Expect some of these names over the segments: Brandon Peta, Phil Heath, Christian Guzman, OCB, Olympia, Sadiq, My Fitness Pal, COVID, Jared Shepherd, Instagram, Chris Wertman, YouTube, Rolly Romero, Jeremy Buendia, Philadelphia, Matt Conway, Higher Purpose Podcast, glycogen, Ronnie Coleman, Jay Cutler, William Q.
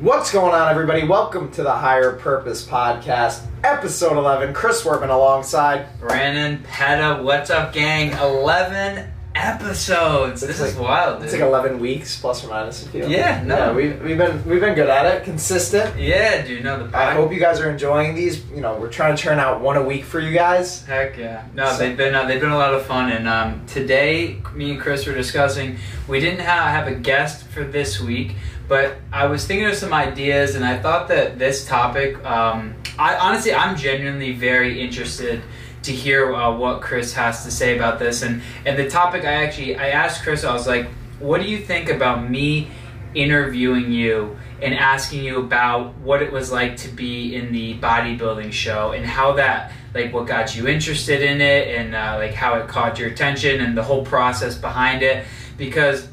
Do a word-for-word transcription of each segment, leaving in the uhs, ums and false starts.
What's going on, everybody? Welcome to the Higher Purpose Podcast, episode eleven. Chris Wertman alongside Brandon Peta. What's up, gang? eleven episodes. It's this like, is wild, dude. It's like eleven weeks, plus or minus a few. Yeah, no, yeah, we've we've been we've been good at it, consistent. Yeah, dude. No, the I hope you guys are enjoying these. You know, we're trying to churn out one a week for you guys. Heck yeah. No, so. they've been uh, they've been a lot of fun. And um, today, me and Chris were discussing. We didn't have, have a guest for this week. But I was thinking of some ideas, and I thought that this topic, um, I honestly, I'm genuinely very interested to hear uh, what Chris has to say about this. And, and the topic I actually, I asked Chris, I was like, what do you think about me interviewing you and asking you about what it was like to be in the bodybuilding show and how that, like what got you interested in it and uh, like how it caught your attention and the whole process behind it? Because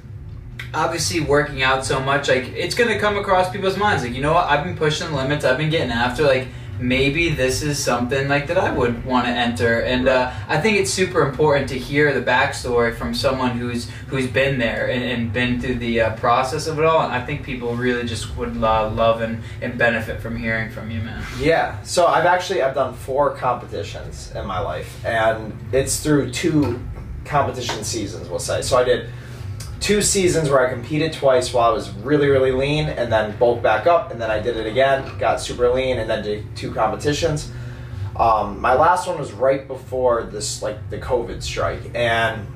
obviously working out so much, like it's gonna come across people's minds like, you know what, I've been pushing the limits, I've been getting after, like maybe this is something like that I would want to enter. And uh, I think it's super important to hear the backstory from someone who's who's been there and, and been through the uh, process of it all. And I think people really just would uh, love and, and benefit from hearing from you, man. Yeah. So I've actually I've done four competitions in my life, and it's through two competition seasons, we'll say. So I did two seasons where I competed twice while I was really, really lean, and then bulked back up, and then I did it again, got super lean, and then did two competitions. Um, my last one was right before this, like the COVID strike, and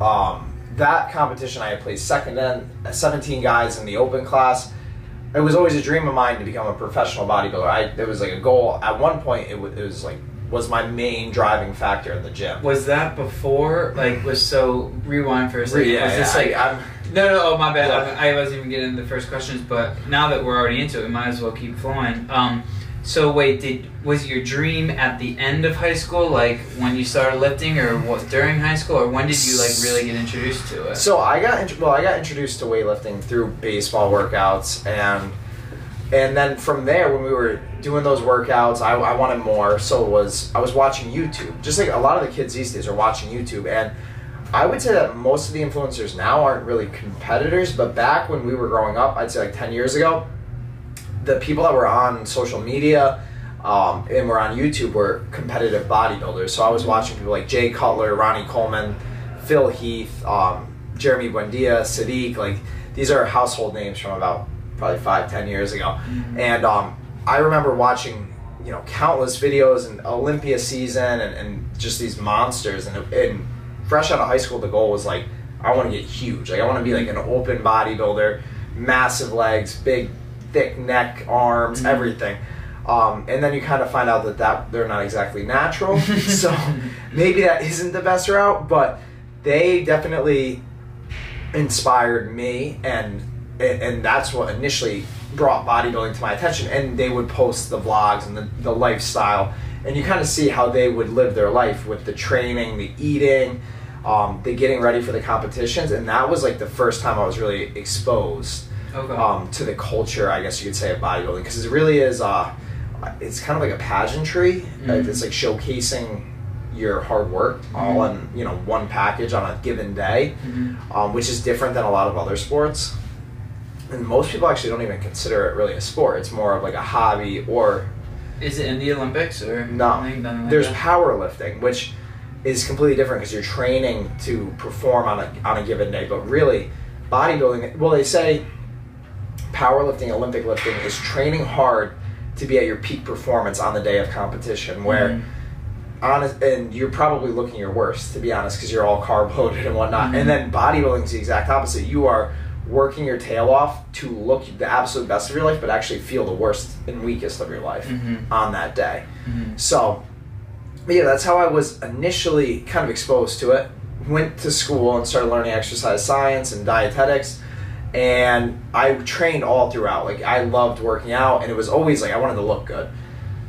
um, that competition I had placed second in, seventeen guys in the open class. It was always a dream of mine to become a professional bodybuilder. I, it was like a goal. At one point, it was, it was like, was my main driving factor in the gym. Was that before, like, was so, rewind for a second. Yeah, was yeah, this like, I, I'm, no, no, oh, my bad. Yeah. I, I wasn't even getting into the first questions, but now that we're already into it, we might as well keep flowing. Um, so wait, did was your dream at the end of high school, like when you started lifting, or what, during high school, or when did you like really get introduced to it? So I got, well, I got introduced to weightlifting through baseball workouts, and And then from there, when we were doing those workouts, I, I wanted more. So it was I was watching YouTube. Just like a lot of the kids these days are watching YouTube. And I would say that most of the influencers now aren't really competitors. But back when we were growing up, I'd say like ten years ago, the people that were on social media um, and were on YouTube were competitive bodybuilders. So I was watching people like Jay Cutler, Ronnie Coleman, Phil Heath, um, Jeremy Buendia, Sadiq. Like these are household names from about probably five, ten years ago. Mm-hmm. And um, I remember watching, you know, countless videos in Olympia season and, and just these monsters. And, and fresh out of high school, the goal was like, I want to get huge. Like I want to be like an open bodybuilder, massive legs, big, thick neck, arms, mm-hmm. everything. Um, and then you kind of find out that, that they're not exactly natural. So maybe that isn't the best route, but they definitely inspired me, and and that's what initially brought bodybuilding to my attention. And they would post the vlogs and the, the lifestyle, and you kind of see how they would live their life with the training, the eating, um, the getting ready for the competitions. And that was like the first time I was really exposed okay. um, to the culture, I guess you could say, of bodybuilding, because it really is uh, it's kind of like a pageantry. Mm-hmm. Like it's like showcasing your hard work all in, you know, one package on a given day. Mm-hmm. um, which is different than a lot of other sports. And most people actually don't even consider it really a sport. It's more of like a hobby. Or is it in the Olympics or no? Like there's that. Powerlifting, which is completely different because you're training to perform on a on a given day. But really, bodybuilding. Well, they say powerlifting, Olympic lifting is training hard to be at your peak performance on the day of competition. Where mm-hmm. honest, and you're probably looking your worst, to be honest, because you're all carb loaded and whatnot. Mm-hmm. And then bodybuilding is the exact opposite. You are working your tail off to look the absolute best of your life, but actually feel the worst and weakest of your life mm-hmm. on that day. Mm-hmm. So, yeah, that's how I was initially kind of exposed to it. Went to school and started learning exercise science and dietetics, and I trained all throughout. Like, I loved working out, and it was always like I wanted to look good.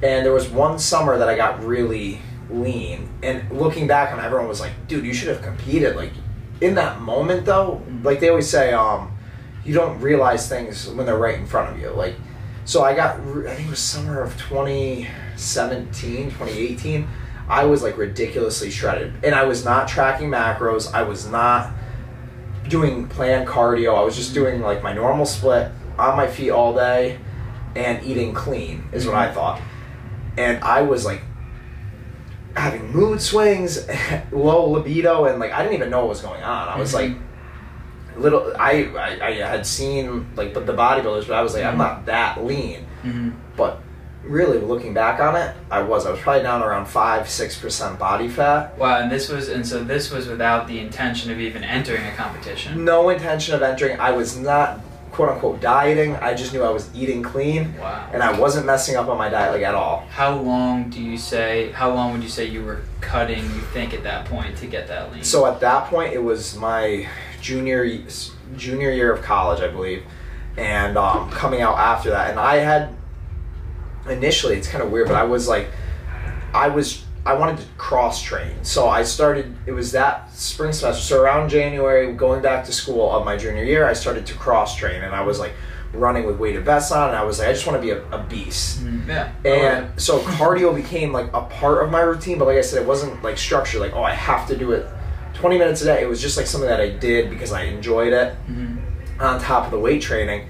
And there was one summer that I got really lean, and looking back on it, everyone was like, dude, you should have competed. Like, in that moment, though, like they always say, um, you don't realize things when they're right in front of you. Like, so I got, I think it was summer of twenty seventeen, twenty eighteen, I was like ridiculously shredded. And I was not tracking macros. I was not doing planned cardio. I was just doing like my normal split. on my feet all day and eating clean is mm-hmm. what I thought. And I was like having mood swings, low libido, and like I didn't even know what was going on. I was mm-hmm. like little I, I I had seen like the bodybuilders, but I was like, mm-hmm. I'm not that lean. Mm-hmm. But really looking back on it, I was I was probably down around five six percent body fat. Wow, and this was and so this was without the intention of even entering a competition. No intention of entering. I was not quote unquote dieting. I just knew I was eating clean. Wow. And I wasn't messing up on my diet like at all. How long do you say how long would you say you were cutting, you think, at that point to get that lean? So at that point it was my junior junior year of college, I believe, and um, coming out after that. And I had initially, it's kind of weird, but I was like, I was, I wanted to cross train. So I started, it was that spring semester, so around January, going back to school of my junior year, I started to cross train, and I was like running with weighted vests on, and I was like, I just want to be a, a beast. Mm, yeah. And right. So cardio became like a part of my routine, but like I said, it wasn't like structured, like, oh, I have to do it twenty minutes a day. It was just like something that I did because I enjoyed it mm-hmm. on top of the weight training.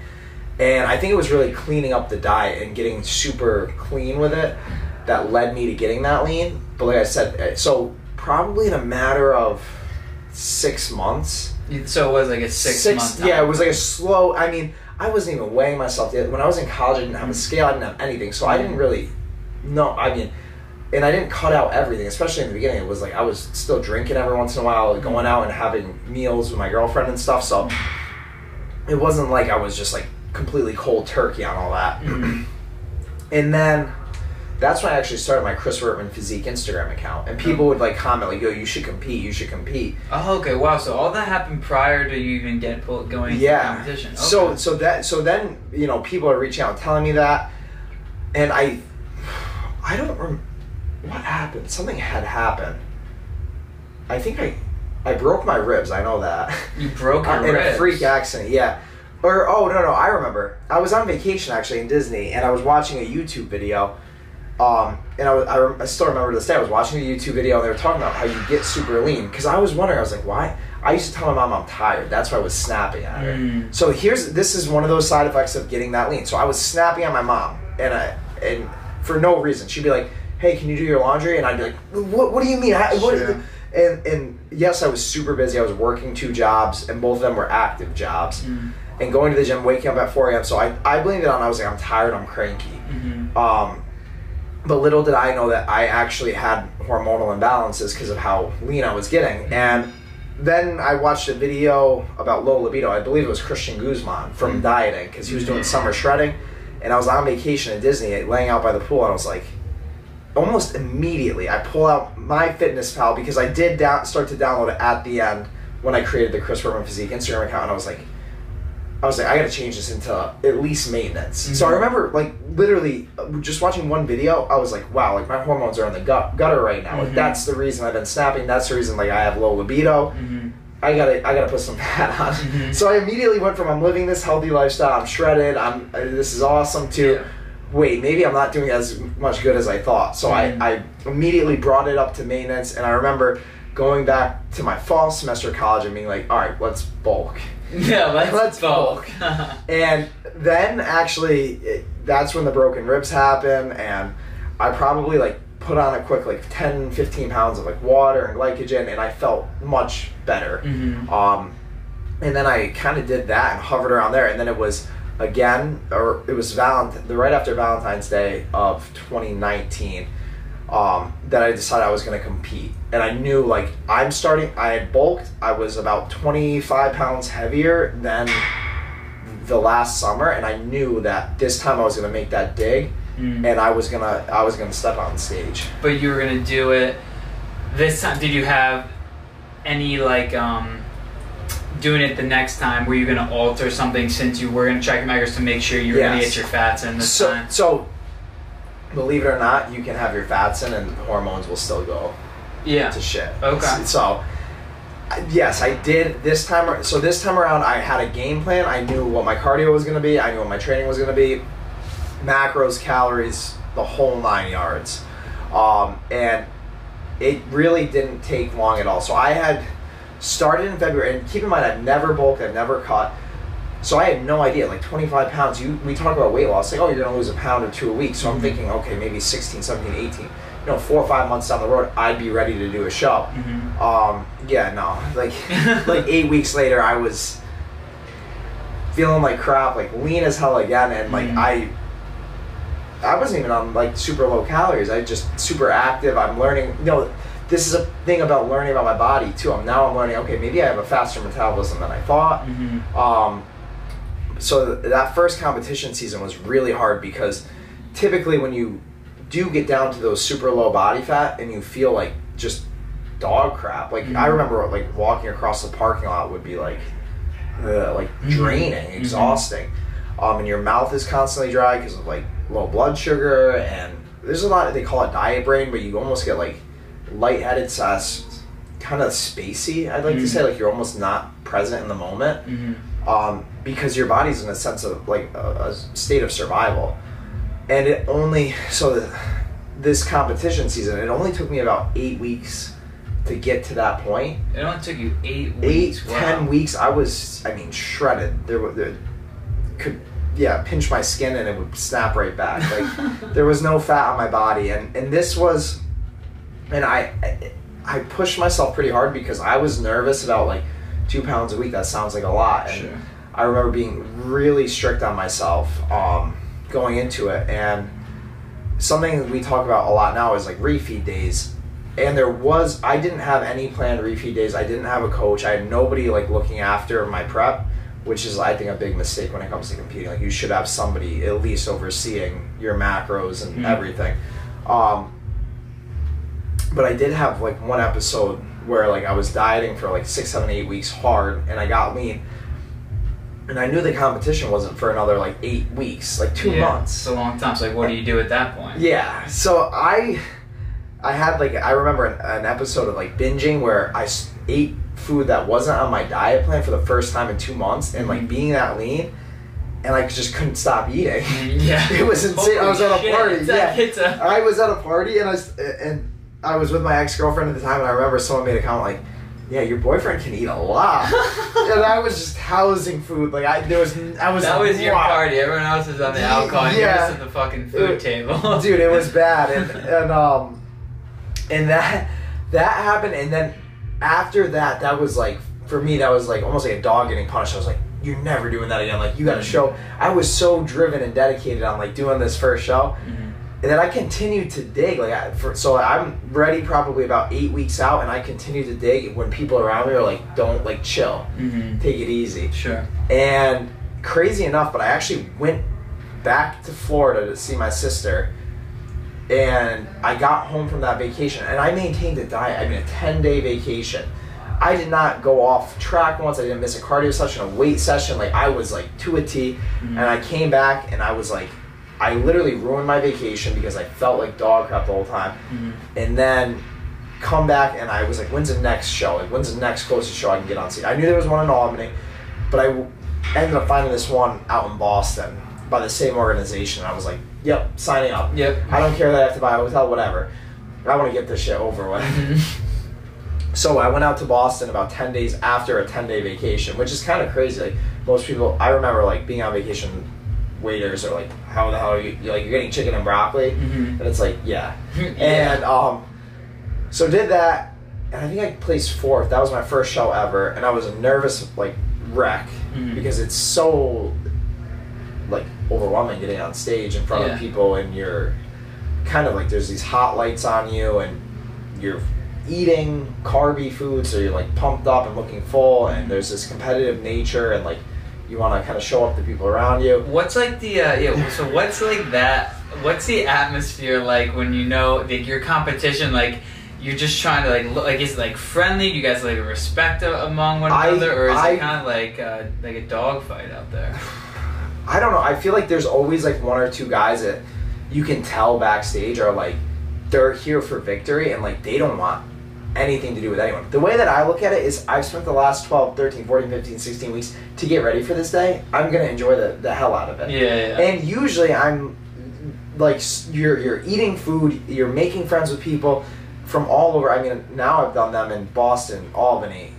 And I think it was really cleaning up the diet and getting super clean with it that led me to getting that lean. But like I said, so probably in a matter of six months. So it was like a six, six month time. Yeah, it was like a slow, I mean, I wasn't even weighing myself. When I was in college, I didn't have a scale, I didn't have anything. So I didn't really, no, I mean, and I didn't cut out everything, especially in the beginning. It was like I was still drinking every once in a while, going out and having meals with my girlfriend and stuff. So it wasn't like I was just like completely cold turkey on all that. And then that's when I actually started my Chris Wertman Physique Instagram account, and people would like comment like, yo, you should compete, you should compete. Oh, okay, wow. So all that happened prior to you even get pulled going into yeah. competition. Okay. So so that so then, you know, people are reaching out and telling me that, and I I don't remember what happened. Something had happened. I think I I broke my ribs, I know that. You broke your in ribs? In a freak accident, yeah. Or, oh, no, no, I remember. I was on vacation, actually, in Disney, and I was watching a YouTube video. Um, and I, was, I, re- I still remember this day. I was watching a YouTube video, and they were talking about how you get super lean. Because I was wondering, I was like, why? I used to tell my mom I'm tired. That's why I was snapping at her. Mm. So here's, this is one of those side effects of getting that lean. So I was snapping at my mom, and I, and for no reason. She'd be like, hey, can you do your laundry? And I'd be like, what, what do you mean? I, what sure. is and, and yes, I was super busy. I was working two jobs, and both of them were active jobs. Mm. And going to the gym, waking up at four a.m. So I, I blamed it on, I was like, I'm tired, I'm cranky. Mm-hmm. Um, but little did I know that I actually had hormonal imbalances because of how lean I was getting. Mm-hmm. And then I watched a video about low libido. I believe it was Christian Guzman from mm-hmm. dieting, because he was doing summer shredding. And I was on vacation at Disney, laying out by the pool, and I was like, almost immediately, I pull out My Fitness Pal, because I did down, start to download it at the end when I created the Chris Wertman Physique Instagram account, and I was like, I was like, I gotta change this into at least maintenance. Mm-hmm. So I remember, like, literally just watching one video, I was like, wow, like, my hormones are in the gut- gutter right now. Mm-hmm. Like, that's the reason I've been snapping. That's the reason, like, I have low libido. Mm-hmm. I gotta I gotta put some fat on. Mm-hmm. So I immediately went from I'm living this healthy lifestyle, I'm shredded, I'm uh, this is awesome, to yeah. wait, maybe I'm not doing as much good as I thought. So mm-hmm. I, I immediately brought it up to maintenance, and I remember going back to my fall semester of college and being like, all right, let's bulk. Yeah, let's, let's bulk. And then actually, it, that's when the broken ribs happen, and I probably like put on a quick like ten, fifteen pounds of like water and glycogen, and I felt much better. Mm-hmm. Um, and then I kind of did that and hovered around there, and then it was again, or it was Valent- the right after Valentine's Day of twenty nineteen um, that I decided I was going to compete. And I knew, like, I'm starting, I had bulked, I was about twenty-five pounds heavier than the last summer, and I knew that this time I was gonna make that dig, mm. and I was gonna, I was gonna step on stage. But you were gonna do it this time. Did you have any, like, um, doing it the next time, were you gonna alter something since you were gonna track your macros to make sure you were yes. gonna get your fats in this so, time? So, believe it or not, you can have your fats in and the hormones will still go. Yeah. To shit. Okay. So, yes, I did this time. So this time around, I had a game plan. I knew what my cardio was going to be. I knew what my training was going to be. Macros, calories, the whole nine yards. Um, and it really didn't take long at all. So I had started in February. And keep in mind, I've never bulked. I've never cut. So I had no idea, like twenty-five pounds, you, we talk about weight loss, like, oh, you're going to lose a pound or two a week. So I'm mm-hmm. thinking, okay, maybe sixteen, seventeen, eighteen. You know, four or five months down the road, I'd be ready to do a show. Mm-hmm. Um, yeah, no, like, like eight weeks later, I was feeling like crap, like lean as hell again. And like, mm-hmm. I, I wasn't even on like super low calories. I just super active. I'm learning, you know, this is a thing about learning about my body too. I'm now I'm learning, okay, maybe I have a faster metabolism than I thought. Mm-hmm. Um, So that first competition season was really hard because typically when you do get down to those super low body fat and you feel like just dog crap, like mm-hmm. I remember like walking across the parking lot would be like uh, like mm-hmm. draining, exhausting. Mm-hmm. Um, and your mouth is constantly dry because of like low blood sugar, and there's a lot, they call it diet brain, but you almost get like lightheaded, uh, kind of spacey, I'd like mm-hmm. to say, like you're almost not present in the moment. Mm-hmm. Um, because your body's in a sense of like a, a state of survival. And it only, so the, this competition season, it only took me about eight weeks to get to that point. It only took you eight weeks? Eight, wow. ten weeks. I was, I mean, shredded. There, there could, yeah, pinch my skin and it would snap right back. Like there was no fat on my body. And, and this was, and I, I pushed myself pretty hard because I was nervous about like, two pounds a week, that sounds like a lot. And sure. I remember being really strict on myself um, going into it. And something that we talk about a lot now is like refeed days. And there was, I didn't have any planned refeed days. I didn't have a coach. I had nobody like looking after my prep, which is I think a big mistake when it comes to competing. Like you should have somebody at least overseeing your macros and mm-hmm. everything. Um, but I did have like one episode where like I was dieting for like six, seven, eight weeks hard and I got lean. And I knew the competition wasn't for another like eight weeks, like two yeah, months. It's a long time. So like what do you do at that point? Yeah. So I I had like, I remember an, an episode of like binging where I ate food that wasn't on my diet plan for the first time in two months and like being that lean. And I just couldn't stop eating. Yeah. It was insane. Holy I was at a party. Shit, yeah. It's a... I was at a party and I was, and I was with my ex-girlfriend at the time, and I remember someone made a comment like, yeah, your boyfriend can eat a lot. And I was just housing food. Like, I there was, I was That was wow. your party. Everyone else is on the alcohol, and yeah. you're just at the fucking food it, table. Dude, it was bad. And, and, um, and that, that happened, and then after that, that was like, for me, that was like almost like a dog getting punished. I was like, you're never doing that again. Like, you gotta show. I was so driven and dedicated on, like, doing this first show. Mm-hmm. And then I continued to dig, like I, for, so I'm ready probably about eight weeks out, and I continue to dig when people around me are like, don't, like, chill. Mm-hmm. Take it easy. Sure. And crazy enough, but I actually went back to Florida to see my sister, and I got home from that vacation, and I maintained a diet. I mean, a ten-day vacation. I did not go off track once. I didn't miss a cardio session, a weight session. Like, I was, like, to a T, mm-hmm. and I came back, and I was like, I literally ruined my vacation because I felt like dog crap the whole time. Mm-hmm. And then come back and I was like, when's the next show? Like, when's the next closest show I can get on stage? I knew there was one in Albany, but I w- ended up finding this one out in Boston by the same organization. I was like, yep, signing up. Yep. I don't care that I have to buy a hotel, whatever. I want to get this shit over with. Mm-hmm. So I went out to Boston about ten days after a ten-day vacation, which is kind of crazy. Like, most people, I remember like being on vacation, waiters are like, how the hell are you, you're like, you're getting chicken and broccoli? Mm-hmm. And it's like, yeah. yeah. And um, so did that, and I think I placed fourth. That was my first show ever, and I was a nervous, like, wreck, mm-hmm. because it's so, like, overwhelming getting on stage in front yeah. of people, and you're kind of like, there's these hot lights on you, and you're eating carby food, so you're, like, pumped up and looking full, and mm-hmm. there's this competitive nature, and, like, you want to kind of show up to people around you. What's like the, uh, yeah, so what's like that, what's the atmosphere like when you know, like, your competition, like, you're just trying to, like, look, like, is it, like, friendly? Do you guys, like, respect a- among one another? I, or is I, it kind of like, uh, like a dogfight out there? I don't know. I feel like there's always, like, one or two guys that you can tell backstage are, like, they're here for victory and, like, they don't want anything to do with anyone. The way that I look at it is I've spent the last twelve, thirteen, fourteen, fifteen, sixteen weeks to get ready for this day. I'm going to enjoy the, the hell out of it. Yeah, yeah. And usually I'm like, you're, you're eating food, you're making friends with people from all over. I mean, now I've done them in Boston, Albany,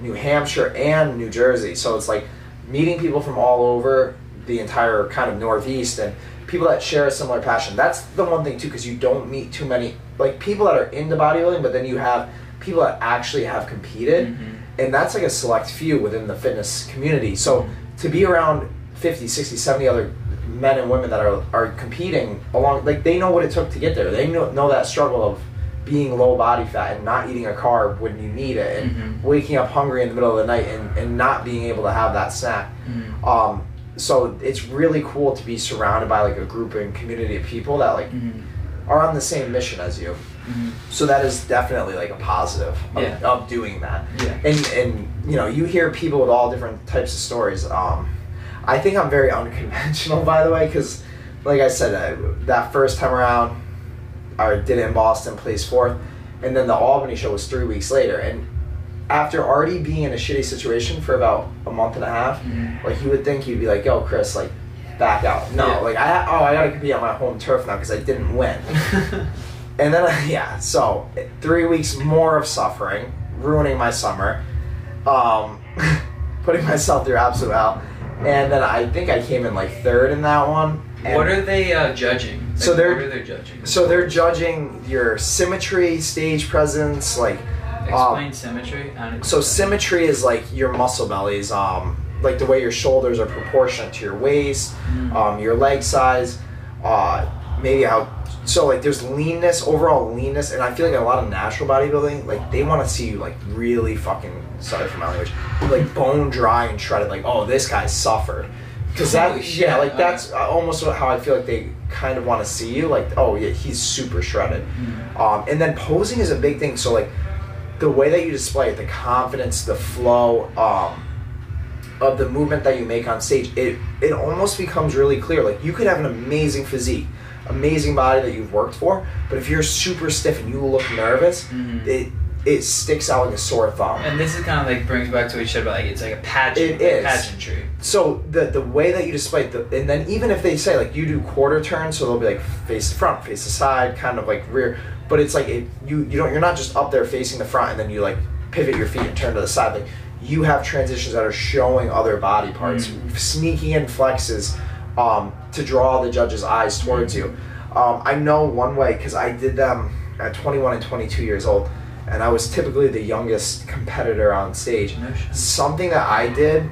New Hampshire, and New Jersey. So it's like meeting people from all over the entire kind of Northeast and people that share a similar passion. That's the one thing too, because you don't meet too many, like, people that are into bodybuilding, but then you have people that actually have competed. Mm-hmm. And that's like a select few within the fitness community. So mm-hmm. to be around fifty, sixty, seventy other men and women that are are competing along, like, they know what it took to get there. They know, know that struggle of being low body fat and not eating a carb when you need it, and mm-hmm. waking up hungry in the middle of the night and, and not being able to have that snack. Mm-hmm. Um, so it's really cool to be surrounded by like a group and community of people that like mm-hmm. are on the same mission as you. Mm-hmm. So that is definitely like a positive of, yeah. of doing that. Yeah. And, and you know, you hear people with all different types of stories. Um, I think I'm very unconventional, by the way, because like I said, I, that first time around, I did it in Boston, placed fourth, and then the Albany show was three weeks later. And after already being in a shitty situation for about a month and a half, mm-hmm. like, you would think you'd be like, yo, Chris, like, back out. No, yeah. like, I oh, I got to compete on my home turf now because I didn't win. And then, yeah, so three weeks more of suffering, ruining my summer, um, putting myself through absolute hell. And then I think I came in like third in that one. What are they uh, judging? Like, so they're, what are they judging? So they're judging your symmetry, stage presence, like. Explain um, symmetry. So symmetry is like your muscle bellies, um, like the way your shoulders are proportionate to your waist, mm. um, your leg size, uh, maybe how. So like there's leanness, overall leanness, and I feel like a lot of natural bodybuilding, like they want to see you like really fucking, sorry for my language, like bone dry and shredded, like, oh, this guy suffered. Because that, shit. yeah, like okay. that's almost how I feel like they kind of want to see you, like, oh yeah, he's super shredded. Mm-hmm. Um, and then posing is a big thing, so like the way that you display it, the confidence, the flow um, of the movement that you make on stage, it, it almost becomes really clear. Like you could have an amazing physique, amazing body that you've worked for, but if you're super stiff and you look nervous, mm-hmm. it it sticks out like a sore thumb. And this is kind of like brings back to what you said about like it's like a pageant, it like is. pageantry. So the the way that you display the, and then even if they say like you do quarter turns, so they'll be like face to front, face to side, kind of like rear, but it's like it, you you don't you're not just up there facing the front and then you like pivot your feet and turn to the side. Like you have transitions that are showing other body parts, mm-hmm. sneaking in flexes. Um, to draw the judge's eyes towards you. Um, I know one way, because I did them at twenty-one and twenty-two years old, and I was typically the youngest competitor on stage. Something that I did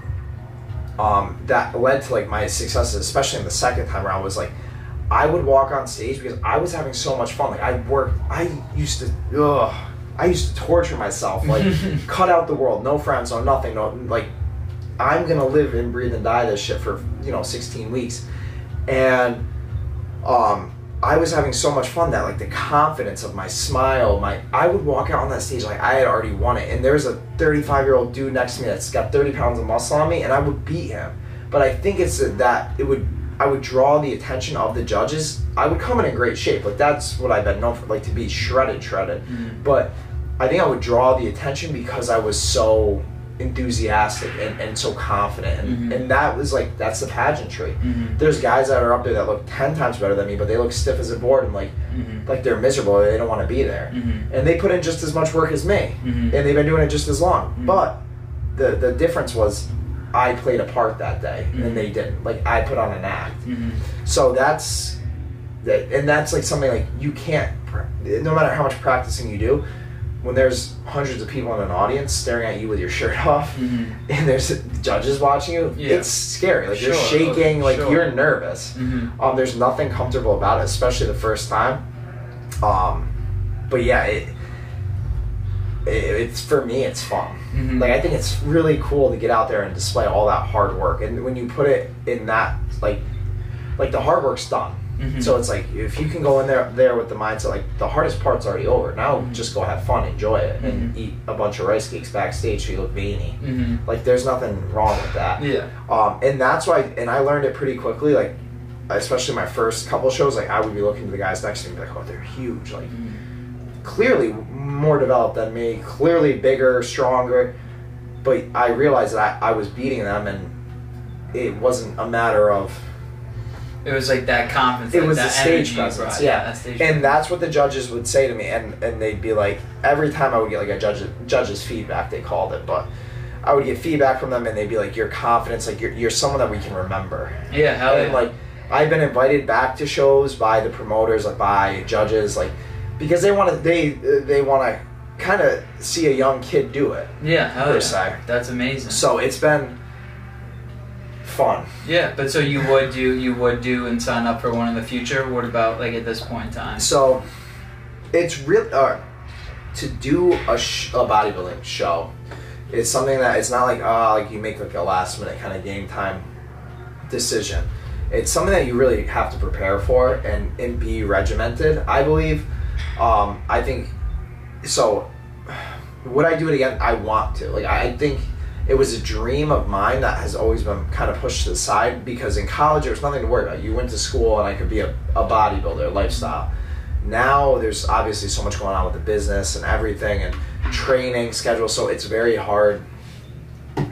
um, that led to like my successes, especially in the second time around, was like, I would walk on stage because I was having so much fun. Like I worked, I used to, ugh, I used to torture myself, like cut out the world, no friends, no nothing, no like, I'm gonna live and breathe and die this shit for, you know, sixteen weeks. And um, I was having so much fun that like the confidence of my smile, my I would walk out on that stage like I had already won it. And there's a thirty-five year old dude next to me that's got thirty pounds of muscle on me, and I would beat him. But I think it's that it would I would draw the attention of the judges. I would come in in great shape, like that's what I've been known for, like to be shredded, shredded. Mm-hmm. But I think I would draw the attention because I was so enthusiastic and, and so confident, and, mm-hmm. and that was like that's the pageantry. Mm-hmm. There's guys that are up there that look ten times better than me, but they look stiff as a board and like mm-hmm. like they're miserable, they don't want to be there, mm-hmm. and they put in just as much work as me, mm-hmm. and they've been doing it just as long, mm-hmm. but the the difference was I played a part that day, mm-hmm. and they didn't. Like I put on an act. Mm-hmm. So that's that, and that's like something like you can't, no matter how much practicing you do, when there's hundreds of people in an audience staring at you with your shirt off, mm-hmm. and there's judges watching you, yeah. it's scary. Like sure, you're shaking, like sure. you're nervous. Mm-hmm. Um, there's nothing comfortable about it, especially the first time. Um, but yeah, it, it it's for me, it's fun. Mm-hmm. Like I think it's really cool to get out there and display all that hard work. And when you put it in that, like, like the hard work's done. Mm-hmm. So it's like if you can go in there there with the mindset like the hardest part's already over. Now mm-hmm. just go have fun, enjoy it, mm-hmm. and eat a bunch of rice cakes backstage so you look veiny. Mm-hmm. Like there's nothing wrong with that. Yeah. Um, and that's why, and I learned it pretty quickly. Like especially my first couple shows, like I would be looking to the guys next to me and be like, oh, they're huge. Like mm-hmm. clearly more developed than me, clearly bigger, stronger. But I realized that I, I was beating them, and it wasn't a matter of. It was like that confidence. It like was that the stage presence, yeah. yeah that stage and presence. That's what the judges would say to me, and, and they'd be like, every time I would get like a judge, judge's feedback, they called it, but I would get feedback from them, and they'd be like, your confidence, like, you're, you're someone that we can remember. Yeah, hell yeah. And, like, I've been invited back to shows by the promoters, like, by judges, like, because they want to, they, they want to kind of see a young kid do it. Yeah, hell yeah. That's amazing. So it's been fun. Yeah, but so you would do, you would do and sign up for one in the future? What about, like, at this point in time? So it's really, uh, to do a, sh- a bodybuilding show, it's something that, it's not like, ah, uh, like you make like a last minute kind of game time decision. It's something that you really have to prepare for and, and be regimented, I believe. Um, I think, so would I do it again? I want to. Like, I think it was a dream of mine that has always been kind of pushed to the side, because in college there was nothing to worry about. You went to school and I could be a, a bodybuilder, lifestyle. Now there's obviously so much going on with the business and everything and training schedule, so it's very hard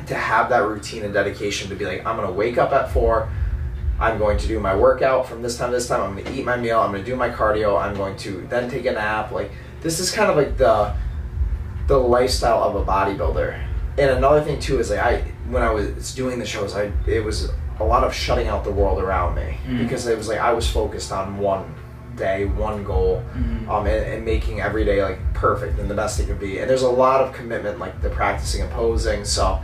to have that routine and dedication to be like, I'm going to wake up at four, I'm going to do my workout from this time to this time, I'm going to eat my meal, I'm going to do my cardio, I'm going to then take a nap. Like, this is kind of like the the lifestyle of a bodybuilder. And another thing too is, like, I when I was doing the shows, I it was a lot of shutting out the world around me, mm-hmm. because it was like I was focused on one day, one goal, mm-hmm. um, and, and making every day like perfect and the best it could be. And there's a lot of commitment, like the practicing and posing. So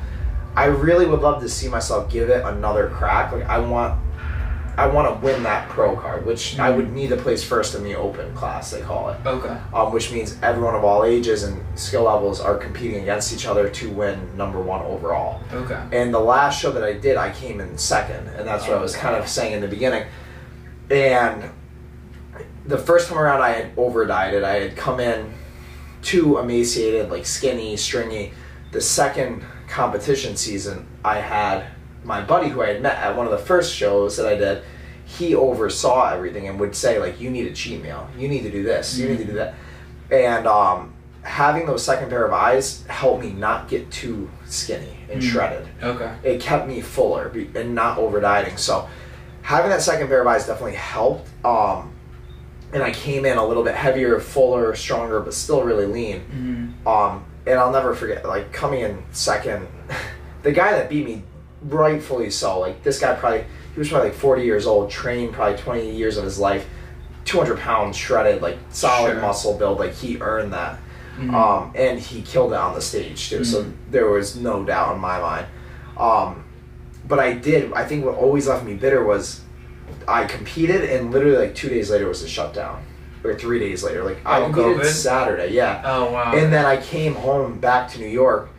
I really would love to see myself give it another crack. Like, I want, I want to win that pro card, which mm-hmm. I would need to place first in the open class, they call it. Okay. Um, which means everyone of all ages and skill levels are competing against each other to win number one overall. Okay. And the last show that I did, I came in second, and that's what I was kind of saying in the beginning. And the first time around, I had over-dieted. I had come in too emaciated, like skinny, stringy. The second competition season, I had my buddy who I had met at one of the first shows that I did. He oversaw everything and would say, like, you need a cheat meal. You need to do this. You need to do that. And um, having those second pair of eyes helped me not get too skinny and mm. shredded. Okay. It kept me fuller and not over-dieting. So having that second pair of eyes definitely helped. Um, and I came in a little bit heavier, fuller, stronger, but still really lean. Mm-hmm. Um, and I'll never forget, like, coming in second, the guy that beat me, rightfully so, like, this guy probably, he was probably like forty years old, trained probably twenty years of his life, two hundred pounds, shredded, like, solid sure. muscle build, like, he earned that. Mm-hmm. Um, and he killed it on the stage, too, mm-hmm. so there was no doubt in my mind. Um, but I did, I think what always left me bitter was, I competed, and literally like two days later was the shutdown, or three days later. Like, I oh, competed COVID? Saturday, yeah. Oh wow! And then I came home back to New York,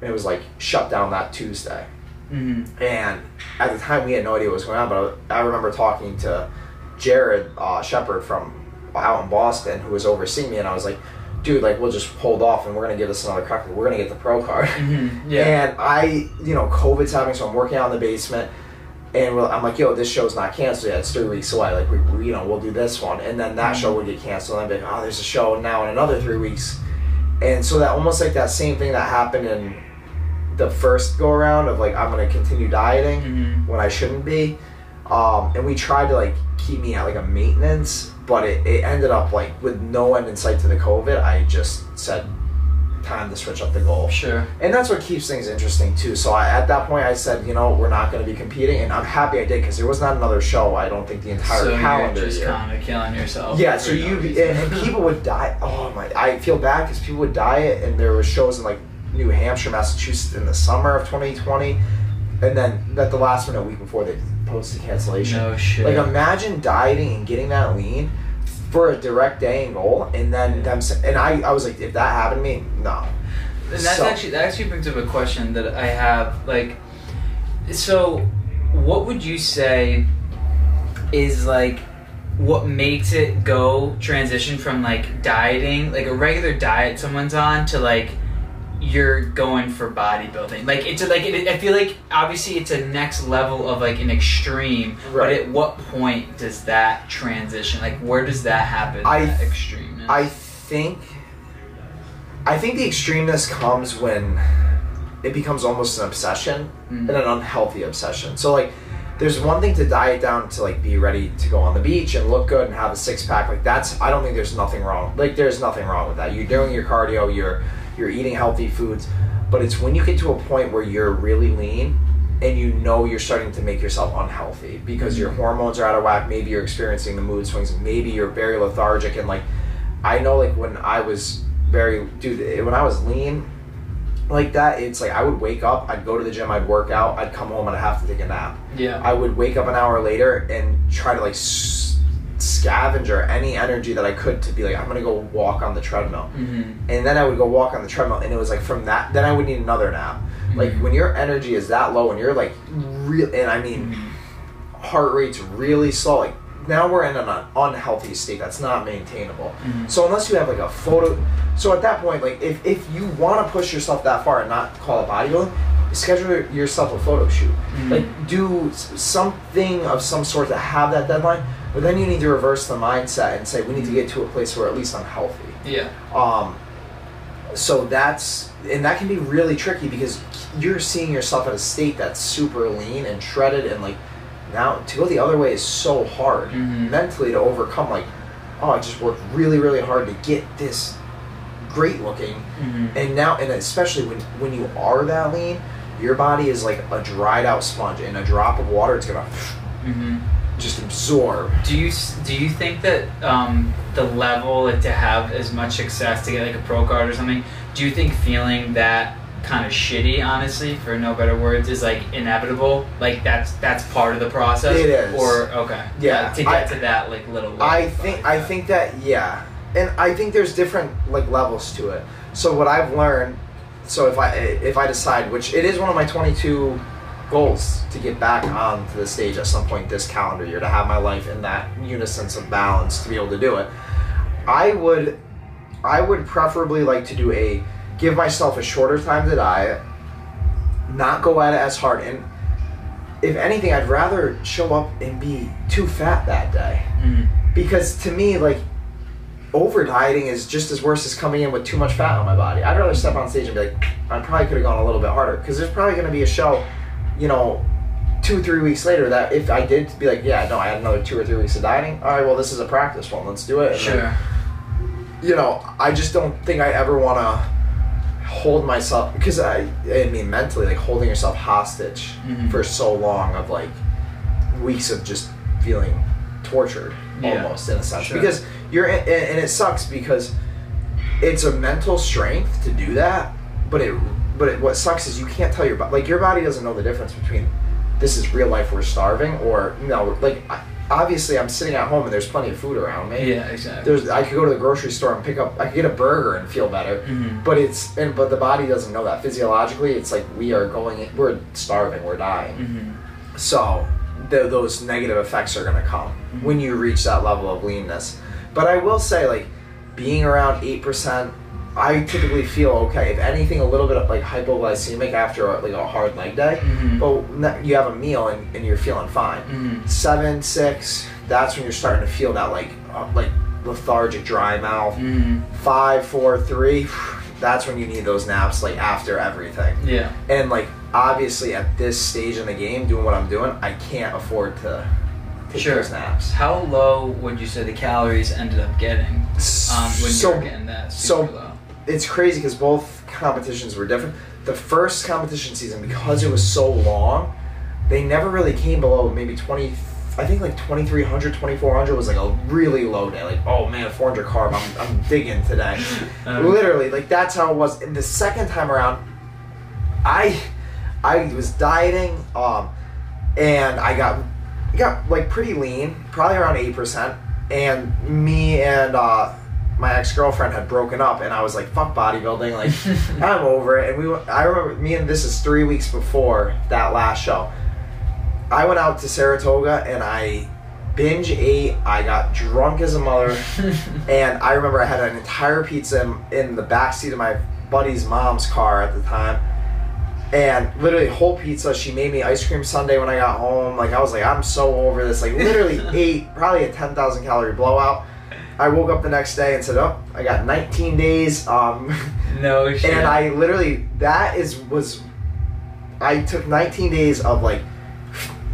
and it was like shut down that Tuesday. Mm-hmm. And at the time, we had no idea what was going on. But I, I remember talking to Jared uh, Shepherd from out in Boston, who was overseeing me, and I was like, "Dude, like, we'll just hold off, and we're gonna give this another crack. We're gonna get the pro card." Mm-hmm. Yeah. And I, you know, COVID's happening, so I'm working out in the basement. And we're, I'm like, yo, this show's not canceled yet. It's three weeks away. Like, we, we, you know, we'll do this one. And then that show would get canceled. And I'd be like, oh, there's a show now in another three weeks. And so that almost like that same thing that happened in the first go-around of, like, I'm going to continue dieting mm-hmm. when I shouldn't be. Um, and we tried to, like, keep me at, like, a maintenance. But it, it ended up, like, with no end in sight to the COVID, I just said, time to switch up the goal. Sure. And that's what keeps things interesting too. So I, at that point I said, you know, we're not going to be competing, and I'm happy I did, because there was not another show, I don't think, the entire so calendar year. So you're just kind of killing yourself. Yeah, so you, and, and people would die. Oh my, I feel bad because people would diet, and there were shows in like New Hampshire, Massachusetts in the summer of twenty twenty, and then at the last minute, a week before, they posted cancellation. No shit. Like, imagine dieting and getting that lean for a direct day and goal, and then them, and I, I was like, if that happened to me, no. And that's so. actually that actually brings up a question that I have, like, so what would you say is, like, what makes it go transition from, like, dieting, like a regular diet someone's on, to, like, you're going for bodybuilding? Like, it's a, like it, I feel like obviously it's a next level of, like, an extreme, right. But at what point does that transition, like, where does that happen? I that extremeness? I think I think the extremeness comes when it becomes almost an obsession, mm-hmm. and an unhealthy obsession. So, like, there's one thing to diet down to, like, be ready to go on the beach and look good and have a six pack. Like, that's, I don't think there's nothing wrong. Like, there's nothing wrong with that. You're doing your cardio, you're You're eating healthy foods. But it's when you get to a point where you're really lean and you know you're starting to make yourself unhealthy because your hormones are out of whack. Maybe you're experiencing the mood swings. Maybe you're very lethargic. And like, I know like when I was very, dude, when I was lean like that, it's like I would wake up, I'd go to the gym, I'd work out, I'd come home and I'd have to take a nap. Yeah. I would wake up an hour later and try to like scavenger any energy that I could to be like, I'm gonna go walk on the treadmill. Mm-hmm. And then I would go walk on the treadmill, and it was like from that, then I would need another nap. Mm-hmm. Like when your energy is that low and you're like real, and I mean mm-hmm. heart rate's really slow, like now we're in an unhealthy state that's not maintainable. Mm-hmm. So unless you have like a photo, so at that point, like if, if you want to push yourself that far and not call a bodybuilding, schedule yourself a photo shoot. Mm-hmm. Like do something of some sort to have that deadline, but then you need to reverse the mindset and say, we need to get to a place where at least I'm healthy. Yeah. Um. So that's, and that can be really tricky because you're seeing yourself at a state that's super lean and shredded, and like, now to go the other way is so hard mm-hmm. mentally to overcome. Like, oh, I just worked really, really hard to get this great looking, mm-hmm. and now, and especially when when you are that lean, your body is like a dried out sponge. In a drop of water, it's gonna mm-hmm. just absorb. Do you do you think that um, the level, like to have as much success, to get like a pro card or something? Do you think feeling that kind of shitty, honestly, for no better words, is like inevitable? Like that's that's part of the process. It is. Or okay, yeah, like, to get I, to that like little level. I think I that. think that yeah, and I think there's different like levels to it. So what I've learned, so if I if I decide, which it is one of my twenty-two goals to get back onto the stage at some point this calendar year, to have my life in that unison of balance to be able to do it, I would I would preferably like to do a give myself a shorter time to diet, not go at it as hard. And if anything, I'd rather show up and be too fat that day. Mm-hmm. Because to me, like, over dieting is just as worse as coming in with too much fat on my body. I'd rather step on stage and be like, I probably could have gone a little bit harder. Because there's probably going to be a show, you know, two, three weeks later that if I did be like, yeah, no, I had another two or three weeks of dieting. All right, well, this is a practice one. Let's do it. And sure. Then, you know, I just don't think I ever want to hold myself, because I I mean mentally, like holding yourself hostage mm-hmm. for so long of like weeks of just feeling tortured yeah. almost in a sense sure. because you're in, and it sucks because it's a mental strength to do that, but it but it, what sucks is you can't tell your body, like your body doesn't know the difference between this is real life, we're starving, or you know, like I, obviously I'm sitting at home and there's plenty of food around me. Yeah, exactly. There's I could go to the grocery store and pick up, I could get a burger and feel better. Mm-hmm. But it's and but the body doesn't know that. Physiologically, it's like we are going, we're starving, we're dying. Mm-hmm. So the, those negative effects are gonna come mm-hmm. when you reach that level of leanness. But I will say, like being around eight percent, I typically feel okay. If anything, a little bit of like hypoglycemic after like a hard leg day, mm-hmm. but you have a meal and, and you're feeling fine. Mm-hmm. Seven, six, that's when you're starting to feel that like uh, like lethargic, dry mouth. Mm-hmm. Five, four, three, that's when you need those naps like after everything. Yeah. And like obviously at this stage in the game, doing what I'm doing, I can't afford to take sure. those naps. How low would you say the calories ended up getting um, when so, you were getting that super so, low? It's crazy because both competitions were different. The first competition season, because it was so long, they never really came below maybe twenty. I think like twenty-three hundred, twenty-four hundred was like a really low day. Like, oh man, four hundred carb, I'm, I'm digging today. um, Literally, like that's how it was. And the second time around, I I was dieting, um, and I got got like pretty lean, probably around eight percent. And me and uh, my ex-girlfriend had broken up, and I was like, fuck bodybuilding, like I'm over it. And we went, I remember me and this is three weeks before that last show, I went out to Saratoga and I binge ate, I got drunk as a mother, and I remember I had an entire pizza in, in the backseat of my buddy's mom's car at the time, and literally whole pizza. She made me ice cream sundae when I got home. Like I was like, I'm so over this, like literally ate probably a ten thousand calorie blowout. I woke up the next day and said, oh, I got nineteen days. Um, no shit. And I literally, that is, was, I took nineteen days of like,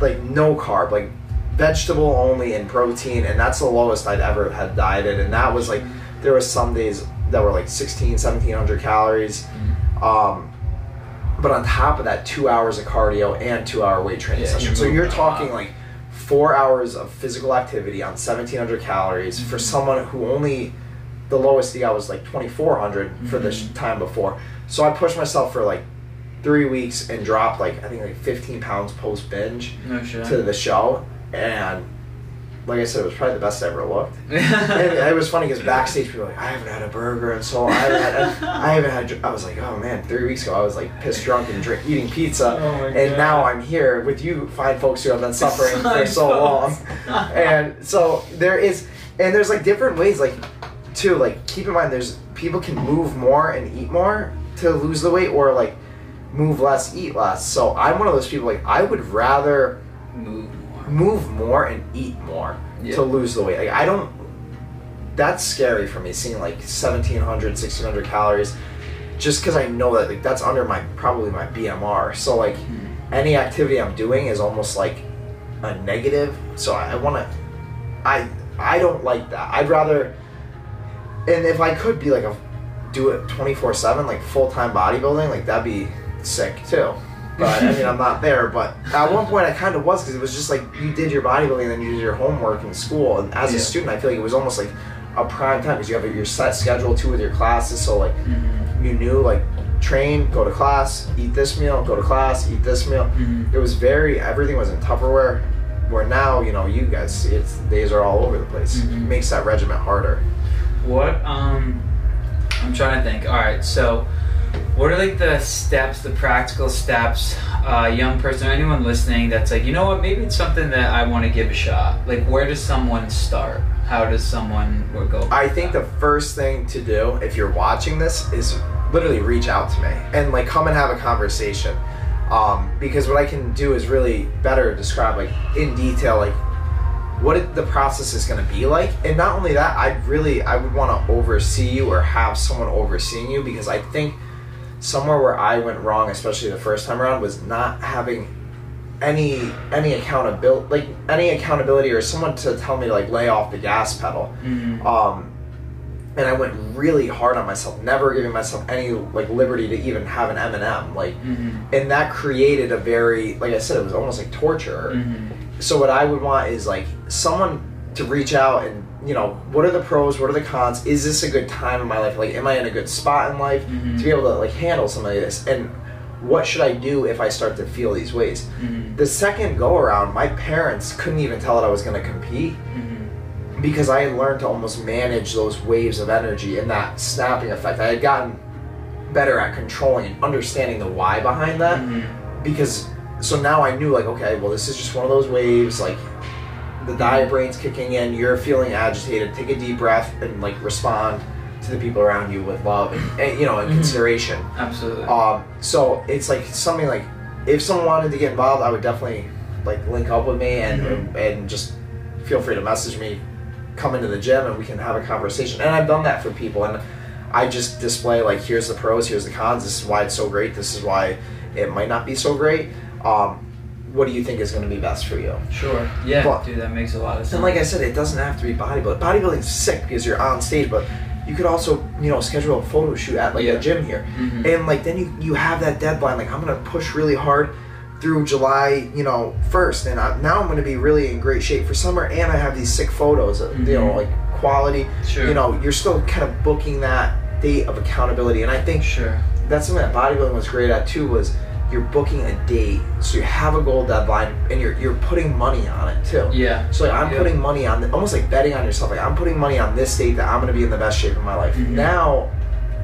like no carb, like vegetable only and protein. And that's the lowest I'd ever had dieted. And that was like, there was some days that were like sixteen, seventeen hundred calories. Mm-hmm. Um, but on top of that, two hours of cardio and two hour weight training yeah, session. You're so you're talking like four hours of physical activity on seventeen hundred calories mm-hmm. for someone who only, the lowest he got was like twenty-four hundred mm-hmm. for this time before. So I pushed myself for like three weeks and dropped like, I think like fifteen pounds post binge no shit. to the show. And like I said, it was probably the best I ever looked. And it was funny because backstage people were like, I haven't had a burger in so long. I haven't had, I haven't had, I was like, oh man, three weeks ago I was like pissed drunk and drink, eating pizza. Oh my and God. Now I'm here with you fine folks who have been suffering for so long. And so there is, and there's like different ways, like too, like keep in mind there's, people can move more and eat more to lose the weight, or like move less, eat less. So I'm one of those people, like I would rather move move more and eat more yeah. to lose the weight. Like I don't, that's scary for me, seeing like seventeen hundred, sixteen hundred calories, just because I know that like that's under my, probably my B M R. So like hmm. any activity I'm doing is almost like a negative. So I, I want to, I I don't like that. I'd rather, and if I could be like a, do it twenty-four seven, like full-time bodybuilding, like that'd be sick too. But I mean, I'm not there, but at one point I kind of was, because it was just like you did your bodybuilding and then you did your homework in school. And as yeah. a student, I feel like it was almost like a prime time, because you have your set schedule too with your classes. So like mm-hmm. you knew like train, go to class, eat this meal, go to class, eat this meal. Mm-hmm. It was very, everything was in Tupperware, where now, you know, you guys, it's days are all over the place. Mm-hmm. It makes that regiment harder. What, um, I'm trying to think. All right, so what are like the steps, the practical steps, uh, young person, anyone listening that's like, you know what, maybe it's something that I want to give a shot. Like, where does someone start? How does someone go? I think that? the first thing to do, if you're watching this, is literally reach out to me and like come and have a conversation. Um, because what I can do is really better describe like in detail, like what it, the process is going to be like. And not only that, I really, I would want to oversee you or have someone overseeing you, because I think somewhere where I went wrong, especially the first time around, was not having any any accountability, like any accountability or someone to tell me to like lay off the gas pedal. Mm-hmm. Um, and I went really hard on myself, never giving myself any like liberty to even have an M and M. Like, mm-hmm. and that created a very, like I said, it was almost like torture. Mm-hmm. So what I would want is like someone to reach out and, you know, what are the pros, what are the cons, is this a good time in my life, like am I in a good spot in life mm-hmm. to be able to like handle something like this, and what should I do if I start to feel these ways. Mm-hmm. The second go around, my parents couldn't even tell that I was going to compete mm-hmm. because I had learned to almost manage those waves of energy and that snapping effect. I had gotten better at controlling and understanding the why behind that mm-hmm. because so now I knew like, okay, well this is just one of those waves, like the diet brain's kicking in, you're feeling agitated, take a deep breath and like respond to the people around you with love and, and you know, and mm-hmm. consideration. Absolutely. Um, so it's like something like, if someone wanted to get involved, I would definitely like link up with me and, mm-hmm. and just feel free to message me, come into the gym and we can have a conversation. And I've done that for people, and I just display like, here's the pros, here's the cons, this is why it's so great, this is why it might not be so great. Um, what do you think is going to be best for you? Sure. Yeah, but, dude, that makes a lot of sense. And like I said, it doesn't have to be bodybuilding. Bodybuilding's sick because you're on stage, but you could also, you know, schedule a photo shoot at like yeah. a gym here. Mm-hmm. And like then you, you have that deadline. Like I'm going to push really hard through July, you know, first. And I, now I'm going to be really in great shape for summer. And I have these sick photos of, mm-hmm. you know, like quality. Sure. You know, you're still kind of booking that date of accountability. And I think sure. that's something that bodybuilding was great at too, was you're booking a date, so you have a goal deadline, and you're you're putting money on it too. Yeah. So like I'm yeah. putting money on, the, almost like betting on yourself. Like I'm putting money on this date that I'm gonna be in the best shape of my life. Mm-hmm. Now,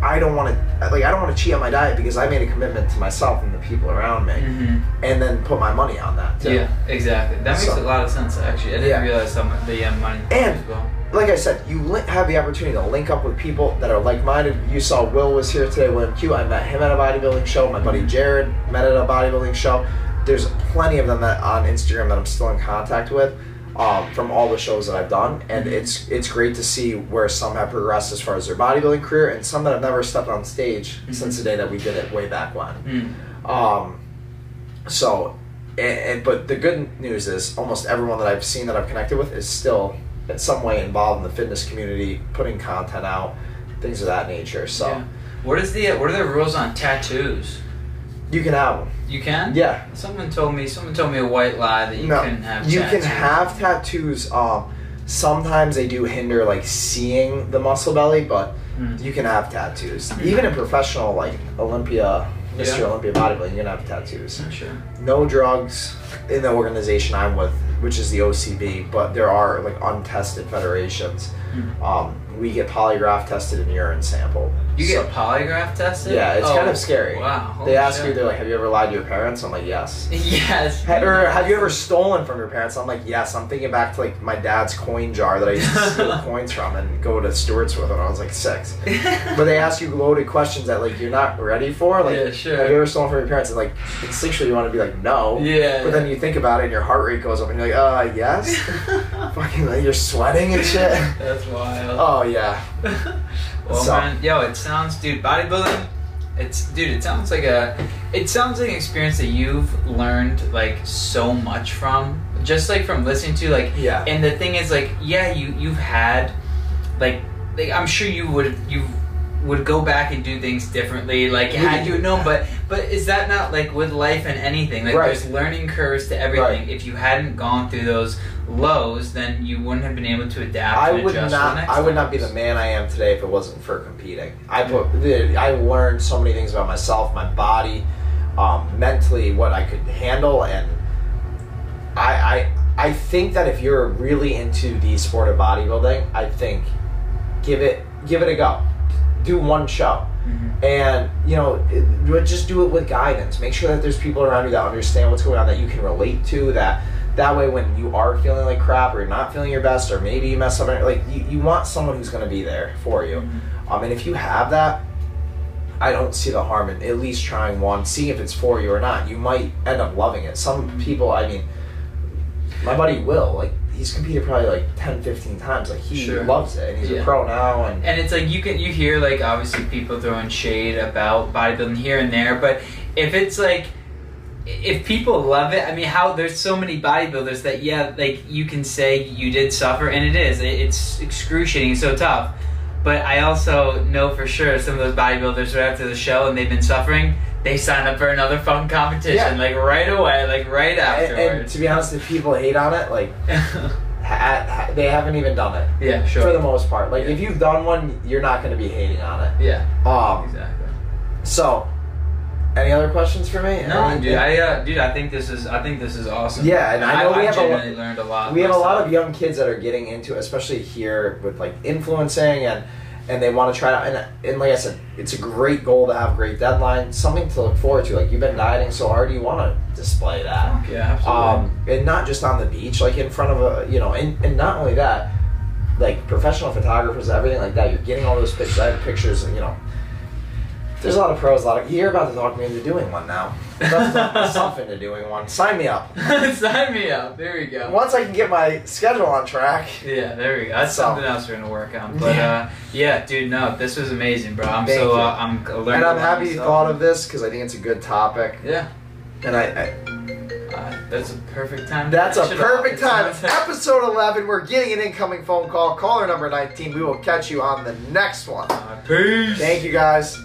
I don't want to like I don't want to cheat on my diet because I made a commitment to myself and the people around me, mm-hmm. and then put my money on that too. Yeah, exactly. That makes so, a lot of sense actually. I didn't yeah. realize how much the uh, money and, as well. Like I said, you have the opportunity to link up with people that are like-minded. You saw Will was here today, William Q. I met him at a bodybuilding show. My buddy Jared met at a bodybuilding show. There's plenty of them that on Instagram that I'm still in contact with um, from all the shows that I've done. And it's it's great to see where some have progressed as far as their bodybuilding career, and some that have never stepped on stage mm-hmm. since the day that we did it way back when. Mm-hmm. Um, so, and, and, but the good news is almost everyone that I've seen that I've connected with is still in some way involved in the fitness community, putting content out, things of that nature. So yeah. what is the what are the rules on tattoos? You can have them. You can? Yeah. Someone told me. Someone told me a white lie that you no, couldn't have. You tattoos. can have tattoos. Uh, sometimes they do hinder like seeing the muscle belly, but mm. you can have tattoos. Mm. Even in professional, like Olympia, Mister Yeah. Olympia bodybuilding, you can have tattoos. Not sure. No drugs in the organization I'm with, which is the O C B, but there are like untested federations. Mm. Um, we get polygraph tested and urine sampled. You so, get polygraph tested? Yeah, it's oh, kind of scary. Wow. Holy they ask shit. you, they're like, have you ever lied to your parents? I'm like, yes. Yes. Have, or have you ever stolen from your parents? I'm like, yes. I'm thinking back to like my dad's coin jar that I used to steal coins from and go to Stewart's with when I was like six. But they ask you loaded questions that like you're not ready for. Like, yeah, sure. Have you ever stolen from your parents? And like, instinctually you want to be like, no. Yeah. But yeah. then you think about it and your heart rate goes up and you're like, uh, yes. Fucking like you're sweating and shit. That's wild. Oh, yeah. Well, so. man, yo, it sounds, dude, bodybuilding, it's, dude, it sounds like a, it sounds like an experience that you've learned, like, so much from, just, like, from listening to, like, yeah. And the thing is, like, yeah, you, you've had, like, like, I'm sure you would, you would go back and do things differently, like, had you known, but, but is that not, like, with life and anything, like, right. there's learning curves to everything, right. If you hadn't gone through those lows, then you wouldn't have been able to adapt I and would adjust not, to the next I would levels. Not be the man I am today if it wasn't for competing. I put, I learned so many things about myself, my body, um, mentally, what I could handle, and I, I, I think that if you're really into the sport of bodybuilding, I think give it, give it a go. Do one show. Mm-hmm. And, you know, it, just do it with guidance. Make sure that there's people around you that understand what's going on, that you can relate to, that that way when you are feeling like crap or you're not feeling your best or maybe you mess up, like you, you want someone who's going to be there for you. Mm-hmm. Um, and if you have that, I don't see the harm in at least trying one, seeing if it's for you or not. You might end up loving it. Some mm-hmm. people, I mean, my buddy Will, like, he's competed probably like ten, fifteen times. Like he sure. loves it, and he's yeah. a pro now. And and it's like you can you hear like obviously people throwing shade about bodybuilding here and there, but if it's like if people love it, I mean, how there's so many bodybuilders that yeah, like you can say you did suffer, and it is it, it's excruciating, so tough. But I also know for sure some of those bodybuilders right after the show and they've been suffering. They sign up for another fun competition, yeah. like right away, like right afterwards. And, and to be honest, if people hate on it, like ha- ha- they haven't even done it. Yeah, sure. For the most part, like yeah. if you've done one, you're not going to be hating on it. Yeah. Um. Exactly. So, any other questions for me? No, I mean, dude. I uh, dude, I think this is I think this is awesome. Yeah, and I know I, we I have genuinely a, learned a lot. We have myself. a lot of young kids that are getting into, especially here with like influencing and. and they want to try it out, and, and like I said, it's a great goal to have, great deadline, something to look forward to, like you've been dieting so hard, you want to display that. Yeah, absolutely. Um, and not just on the beach, like in front of a, you know, and, and not only that, like professional photographers, everything like that, you're getting all those pictures, I have pictures, you know, there's a lot of pros, a lot of, you're about to talk me into doing one now. That's stuff into doing one. Sign me up. Sign me up. There we go. Once I can get my schedule on track. Yeah, there we go. That's so. something else we're gonna work on. But yeah. uh yeah, dude, no, this was amazing, bro. I'm Thank so uh, I'm learning. And I'm happy you thought of this because I think it's a good topic. Yeah. And I. I Uh, that's a perfect time. That's a perfect time. It's episode eleven. We're getting an incoming phone call. Caller number nineteen. We will catch you on the next one. Uh, peace. Thank you, guys.